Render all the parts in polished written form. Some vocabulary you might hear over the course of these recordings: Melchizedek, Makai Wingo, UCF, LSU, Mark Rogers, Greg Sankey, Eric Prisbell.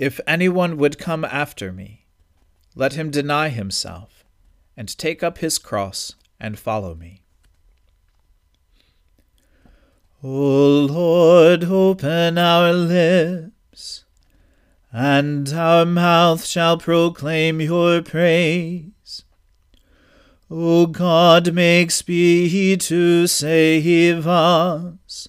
If anyone would come after me, let him deny himself, and take up his cross, and follow me. O Lord, open our lips, and our mouth shall proclaim your praise. O God, make speed to save us.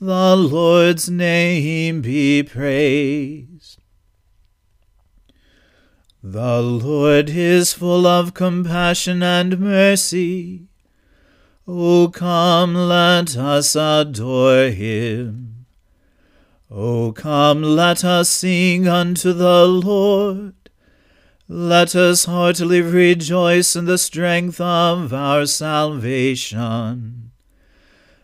The Lord's name be praised. The Lord is full of compassion and mercy. O come, let us adore him. O come, let us sing unto the Lord. Let us heartily rejoice in the strength of our salvation.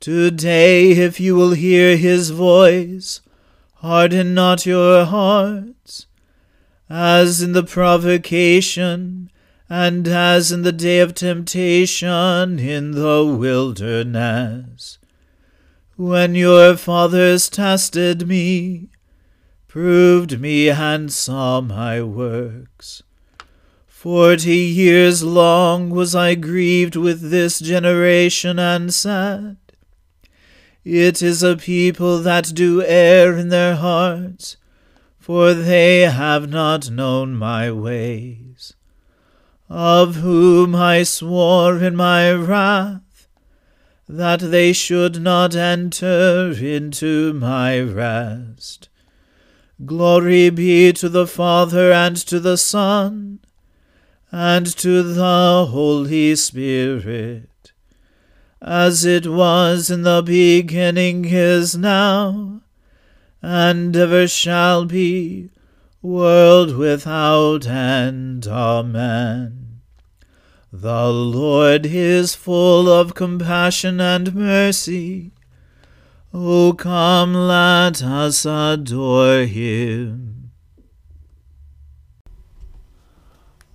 Today, if you will hear his voice, harden not your hearts, as in the provocation, and as in the day of temptation in the wilderness, when your fathers tested me, proved me, and saw my works. 40 years long was I grieved with this generation, and said, It is a people that do err in their hearts, for they have not known my ways. Of whom I swore in my wrath, that they should not enter into my rest. Glory be to the Father, and to the Son, and to the Holy Spirit. As it was in the beginning, is now, and ever shall be, world without end. Amen. The Lord is full of compassion and mercy. O come, let us adore him.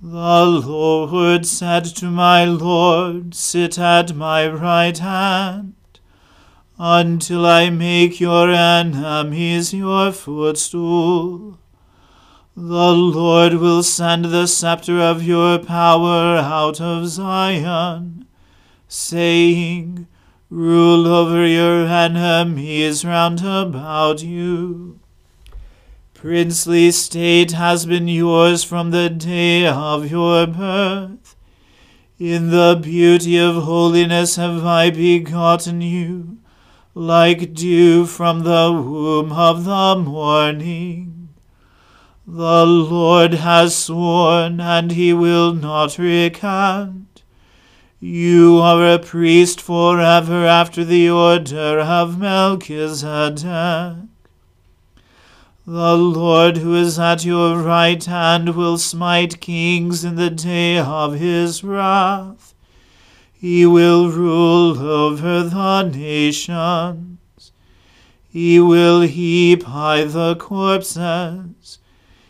The Lord said to my Lord, Sit at my right hand, until I make your enemies your footstool. The Lord will send the scepter of your power out of Zion, saying, Rule over your enemies round about you. Princely state has been yours from the day of your birth. In the beauty of holiness have I begotten you, like dew from the womb of the morning. The Lord has sworn, and he will not recant. You are a priest forever after the order of Melchizedek. The Lord who is at your right hand will smite kings in the day of his wrath. He will rule over the nations. He will heap high the corpses,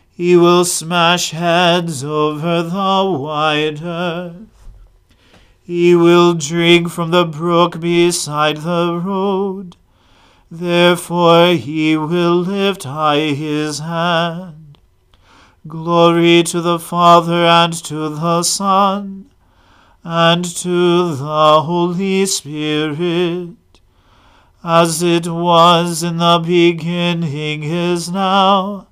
he will smash heads over the wide earth. He will drink from the brook beside the road, therefore he will lift high his hand. Glory to the Father and to the Son and to the Holy Spirit. As it was in the beginning, is now,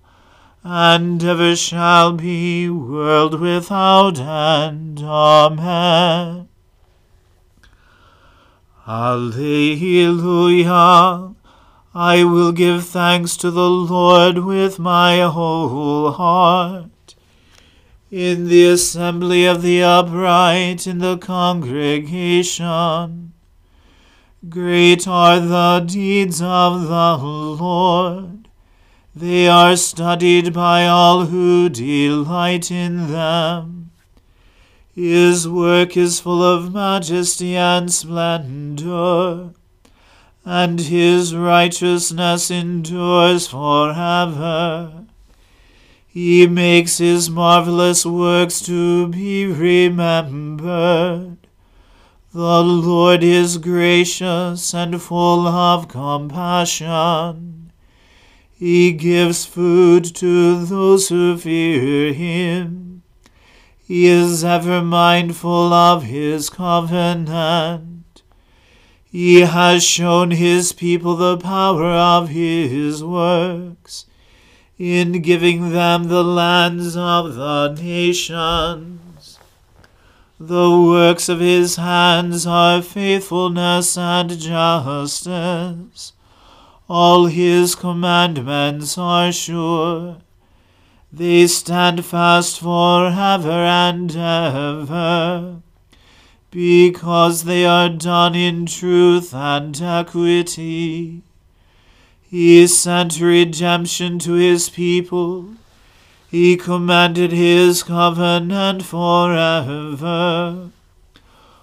and ever shall be, world without end. Amen. Alleluia. I will give thanks to the Lord with my whole heart. In the assembly of the upright, in the congregation, great are the deeds of the Lord. They are studied by all who delight in them. His work is full of majesty and splendor, and his righteousness endures forever. He makes his marvelous works to be remembered. The Lord is gracious and full of compassion. He gives food to those who fear him. He is ever mindful of his covenant. He has shown his people the power of his works, in giving them the lands of the nations. The works of his hands are faithfulness and justice. All his commandments are sure. They stand fast forever and ever, because they are done in truth and equity. He sent redemption to his people. He commanded his covenant forever.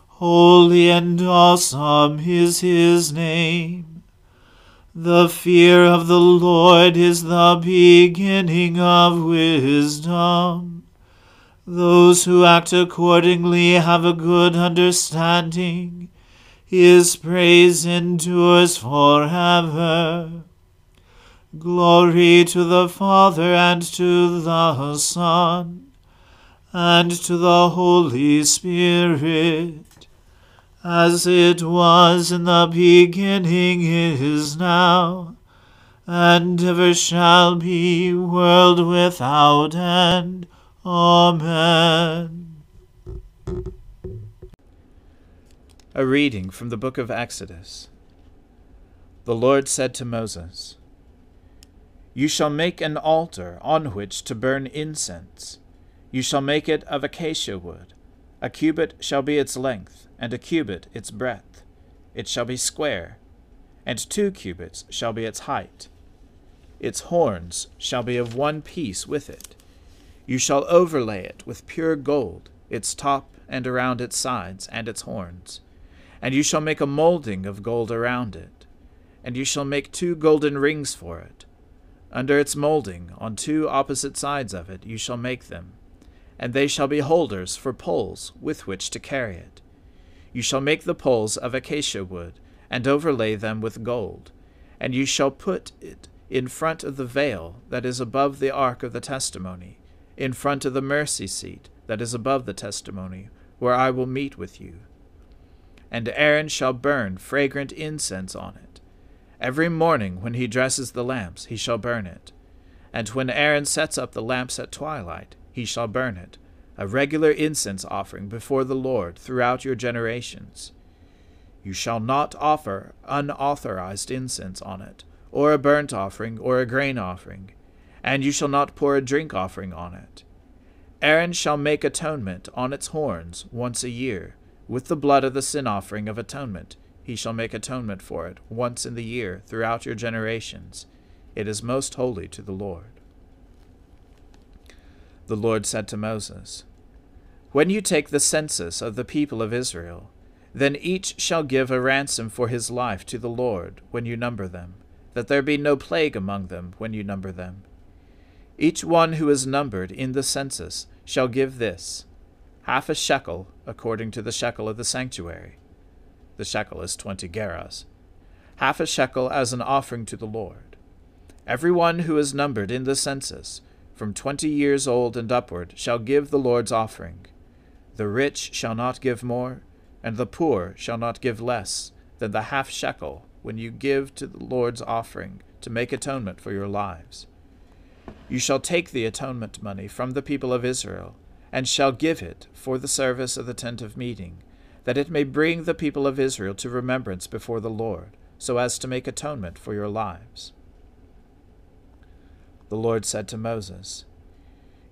Holy and awesome is his name. The fear of the Lord is the beginning of wisdom. Those who act accordingly have a good understanding. His praise endures forever. Glory to the Father and to the Son and to the Holy Spirit, as it was in the beginning, is now, and ever shall be, world without end. Amen. A reading from the book of Exodus. The Lord said to Moses, "You shall make an altar on which to burn incense. You shall make it of acacia wood. A cubit shall be its length, and a cubit its breadth. It shall be square, and 2 cubits shall be its height. Its horns shall be of one piece with it. You shall overlay it with pure gold, its top and around its sides and its horns. And you shall make a molding of gold around it. And you shall make 2 golden rings for it. Under its molding, on 2 opposite sides of it, you shall make them, and they shall be holders for poles with which to carry it. You shall make the poles of acacia wood, and overlay them with gold, and you shall put it in front of the veil that is above the ark of the testimony, in front of the mercy seat that is above the testimony, where I will meet with you. And Aaron shall burn fragrant incense on it. Every morning when he dresses the lamps, he shall burn it. And when Aaron sets up the lamps at twilight, he shall burn it, a regular incense offering before the Lord throughout your generations. You shall not offer unauthorized incense on it, or a burnt offering or a grain offering, and you shall not pour a drink offering on it. Aaron shall make atonement on its horns once a year, with the blood of the sin offering of atonement. He shall make atonement for it once in the year throughout your generations. It is most holy to the Lord." The Lord said to Moses, "When you take the census of the people of Israel, then each shall give a ransom for his life to the Lord when you number them, that there be no plague among them when you number them. Each one who is numbered in the census shall give this, 1/2 shekel according to the shekel of the sanctuary. The shekel is 20 gerahs. 1/2 shekel as an offering to the Lord. Every one who is numbered in the census, from 20 years old and upward, shall give the Lord's offering. The rich shall not give more, and the poor shall not give less than the 1/2 shekel when you give to the Lord's offering to make atonement for your lives. You shall take the atonement money from the people of Israel, and shall give it for the service of the tent of meeting, that it may bring the people of Israel to remembrance before the Lord, so as to make atonement for your lives. The Lord said to Moses,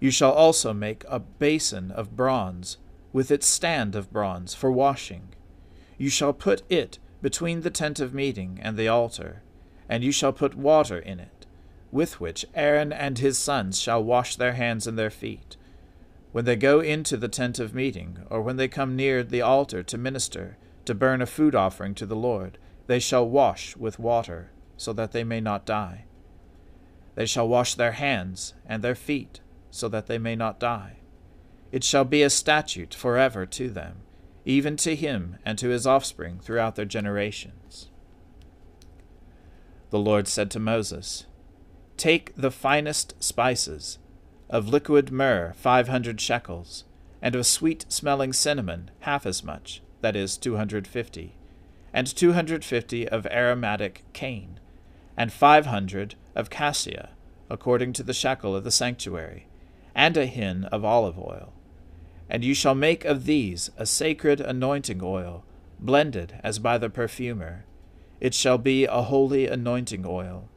You shall also make a basin of bronze, with its stand of bronze, for washing. You shall put it between the tent of meeting and the altar, and you shall put water in it, with which Aaron and his sons shall wash their hands and their feet. When they go into the tent of meeting, or when they come near the altar to minister, to burn a food offering to the Lord, they shall wash with water, so that they may not die. They shall wash their hands and their feet, so that they may not die. It shall be a statute forever to them, even to him and to his offspring throughout their generations. The Lord said to Moses, Take the finest spices, of liquid myrrh 500 shekels, and of sweet-smelling cinnamon half as much, that is 250, and 250 of aromatic cane, and 500 of cassia, according to the shekel of the sanctuary, and a hin of olive oil. And you shall make of these a sacred anointing oil, blended as by the perfumer. It shall be a holy anointing oil.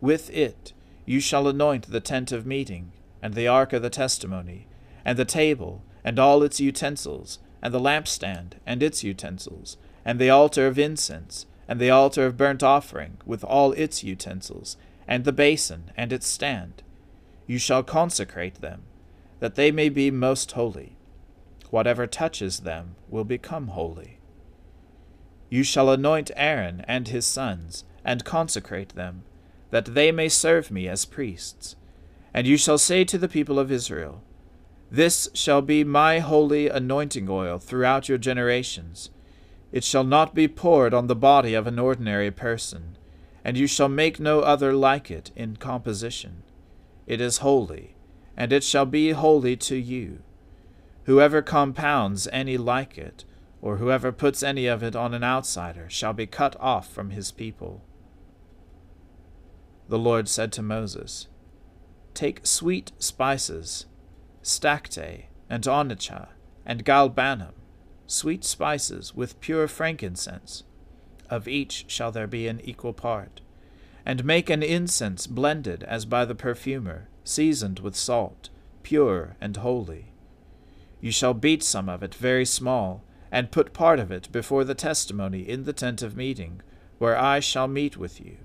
With it you shall anoint the tent of meeting, and the ark of the testimony, and the table, and all its utensils, and the lampstand, and its utensils, and the altar of incense, and the altar of burnt offering, with all its utensils, and the basin, and its stand. You shall consecrate them, that they may be most holy. Whatever touches them will become holy. You shall anoint Aaron and his sons, and consecrate them, that they may serve me as priests. And you shall say to the people of Israel, This shall be my holy anointing oil throughout your generations. It shall not be poured on the body of an ordinary person, and you shall make no other like it in composition. It is holy, and it shall be holy to you. Whoever compounds any like it, or whoever puts any of it on an outsider, shall be cut off from his people. The Lord said to Moses, Take sweet spices, stacte, and onycha, and galbanum, sweet spices with pure frankincense. Of each shall there be an equal part. And make an incense blended as by the perfumer, seasoned with salt, pure and holy. You shall beat some of it very small, and put part of it before the testimony in the tent of meeting, where I shall meet with you.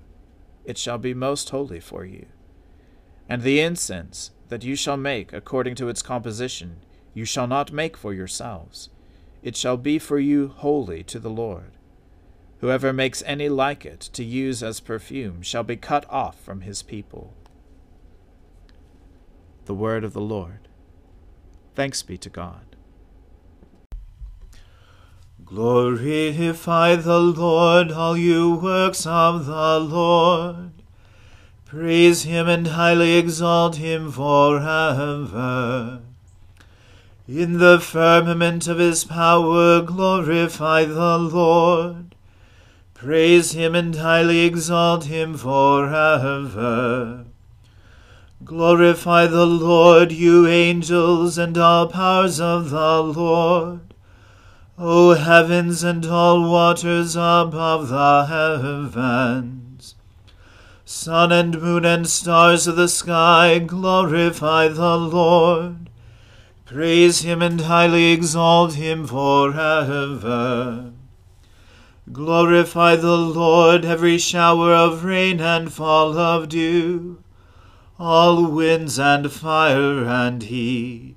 It shall be most holy for you. And the incense that you shall make according to its composition, you shall not make for yourselves. It shall be for you holy to the Lord. Whoever makes any like it to use as perfume shall be cut off from his people. The word of the Lord. Thanks be to God. Glorify the Lord, all you works of the Lord. Praise him and highly exalt him forever. In the firmament of his power glorify the Lord. Praise him and highly exalt him forever. Glorify the Lord, you angels and all powers of the Lord. O heavens and all waters above the heavens. Sun and moon and stars of the sky, glorify the Lord. Praise him and highly exalt him forever. Glorify the Lord, every shower of rain and fall of dew, all winds and fire and heat.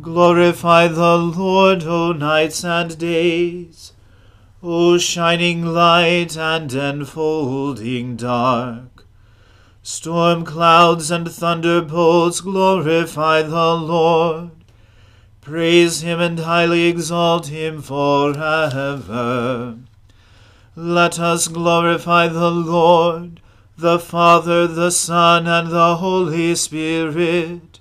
Glorify the Lord, O nights and days, O shining light and enfolding dark. Storm clouds and thunderbolts, glorify the Lord. Praise him and highly exalt him forever. Let us glorify the Lord, the Father, the Son, and the Holy Spirit.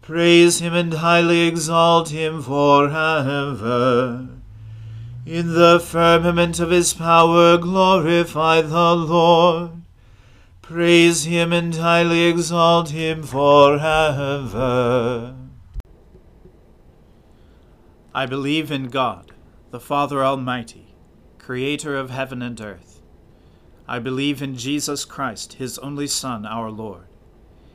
Praise him and highly exalt him forever. In the firmament of his power, glorify the Lord. Praise him and highly exalt him forever. I believe in God, the Father Almighty, Creator of heaven and earth. I believe in Jesus Christ, his only Son, our Lord.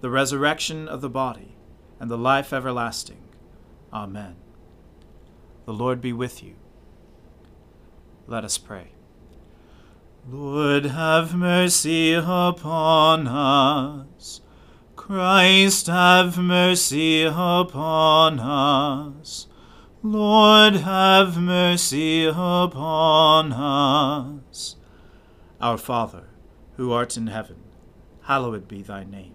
the resurrection of the body, and the life everlasting. Amen. The Lord be with you. Let us pray. Lord, have mercy upon us. Christ, have mercy upon us. Lord, have mercy upon us. Our Father, who art in heaven, hallowed be thy name.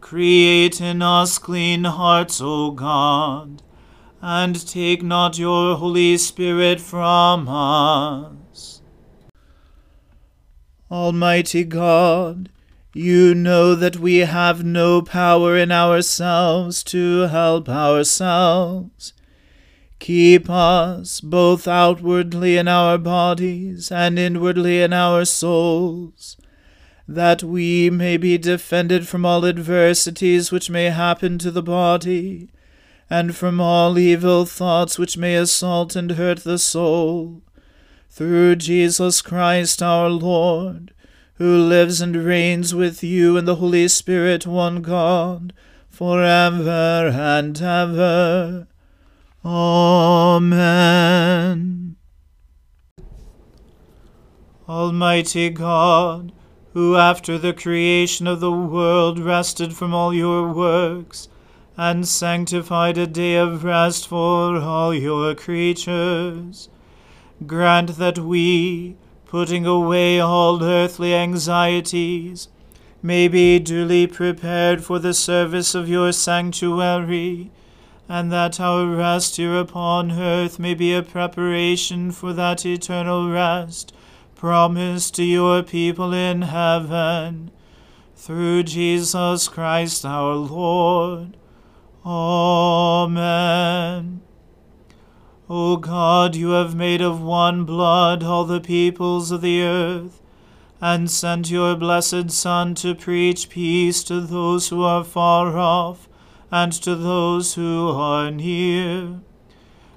Create in us clean hearts, O God, and take not your Holy Spirit from us. Almighty God, you know that we have no power in ourselves to help ourselves. Keep us, both outwardly in our bodies and inwardly in our souls, that we may be defended from all adversities which may happen to the body, and from all evil thoughts which may assault and hurt the soul. Through Jesus Christ our Lord, who lives and reigns with you in the Holy Spirit, one God, forever and ever. Amen. Almighty God, who after the creation of the world rested from all your works, and sanctified a day of rest for all your creatures, grant that we, putting away all earthly anxieties, may be duly prepared for the service of your sanctuary, and that our rest here upon earth may be a preparation for that eternal rest promised to your people in heaven. Through Jesus Christ our Lord. Amen. O God, you have made of one blood all the peoples of the earth, and sent your blessed Son to preach peace to those who are far off and to those who are near.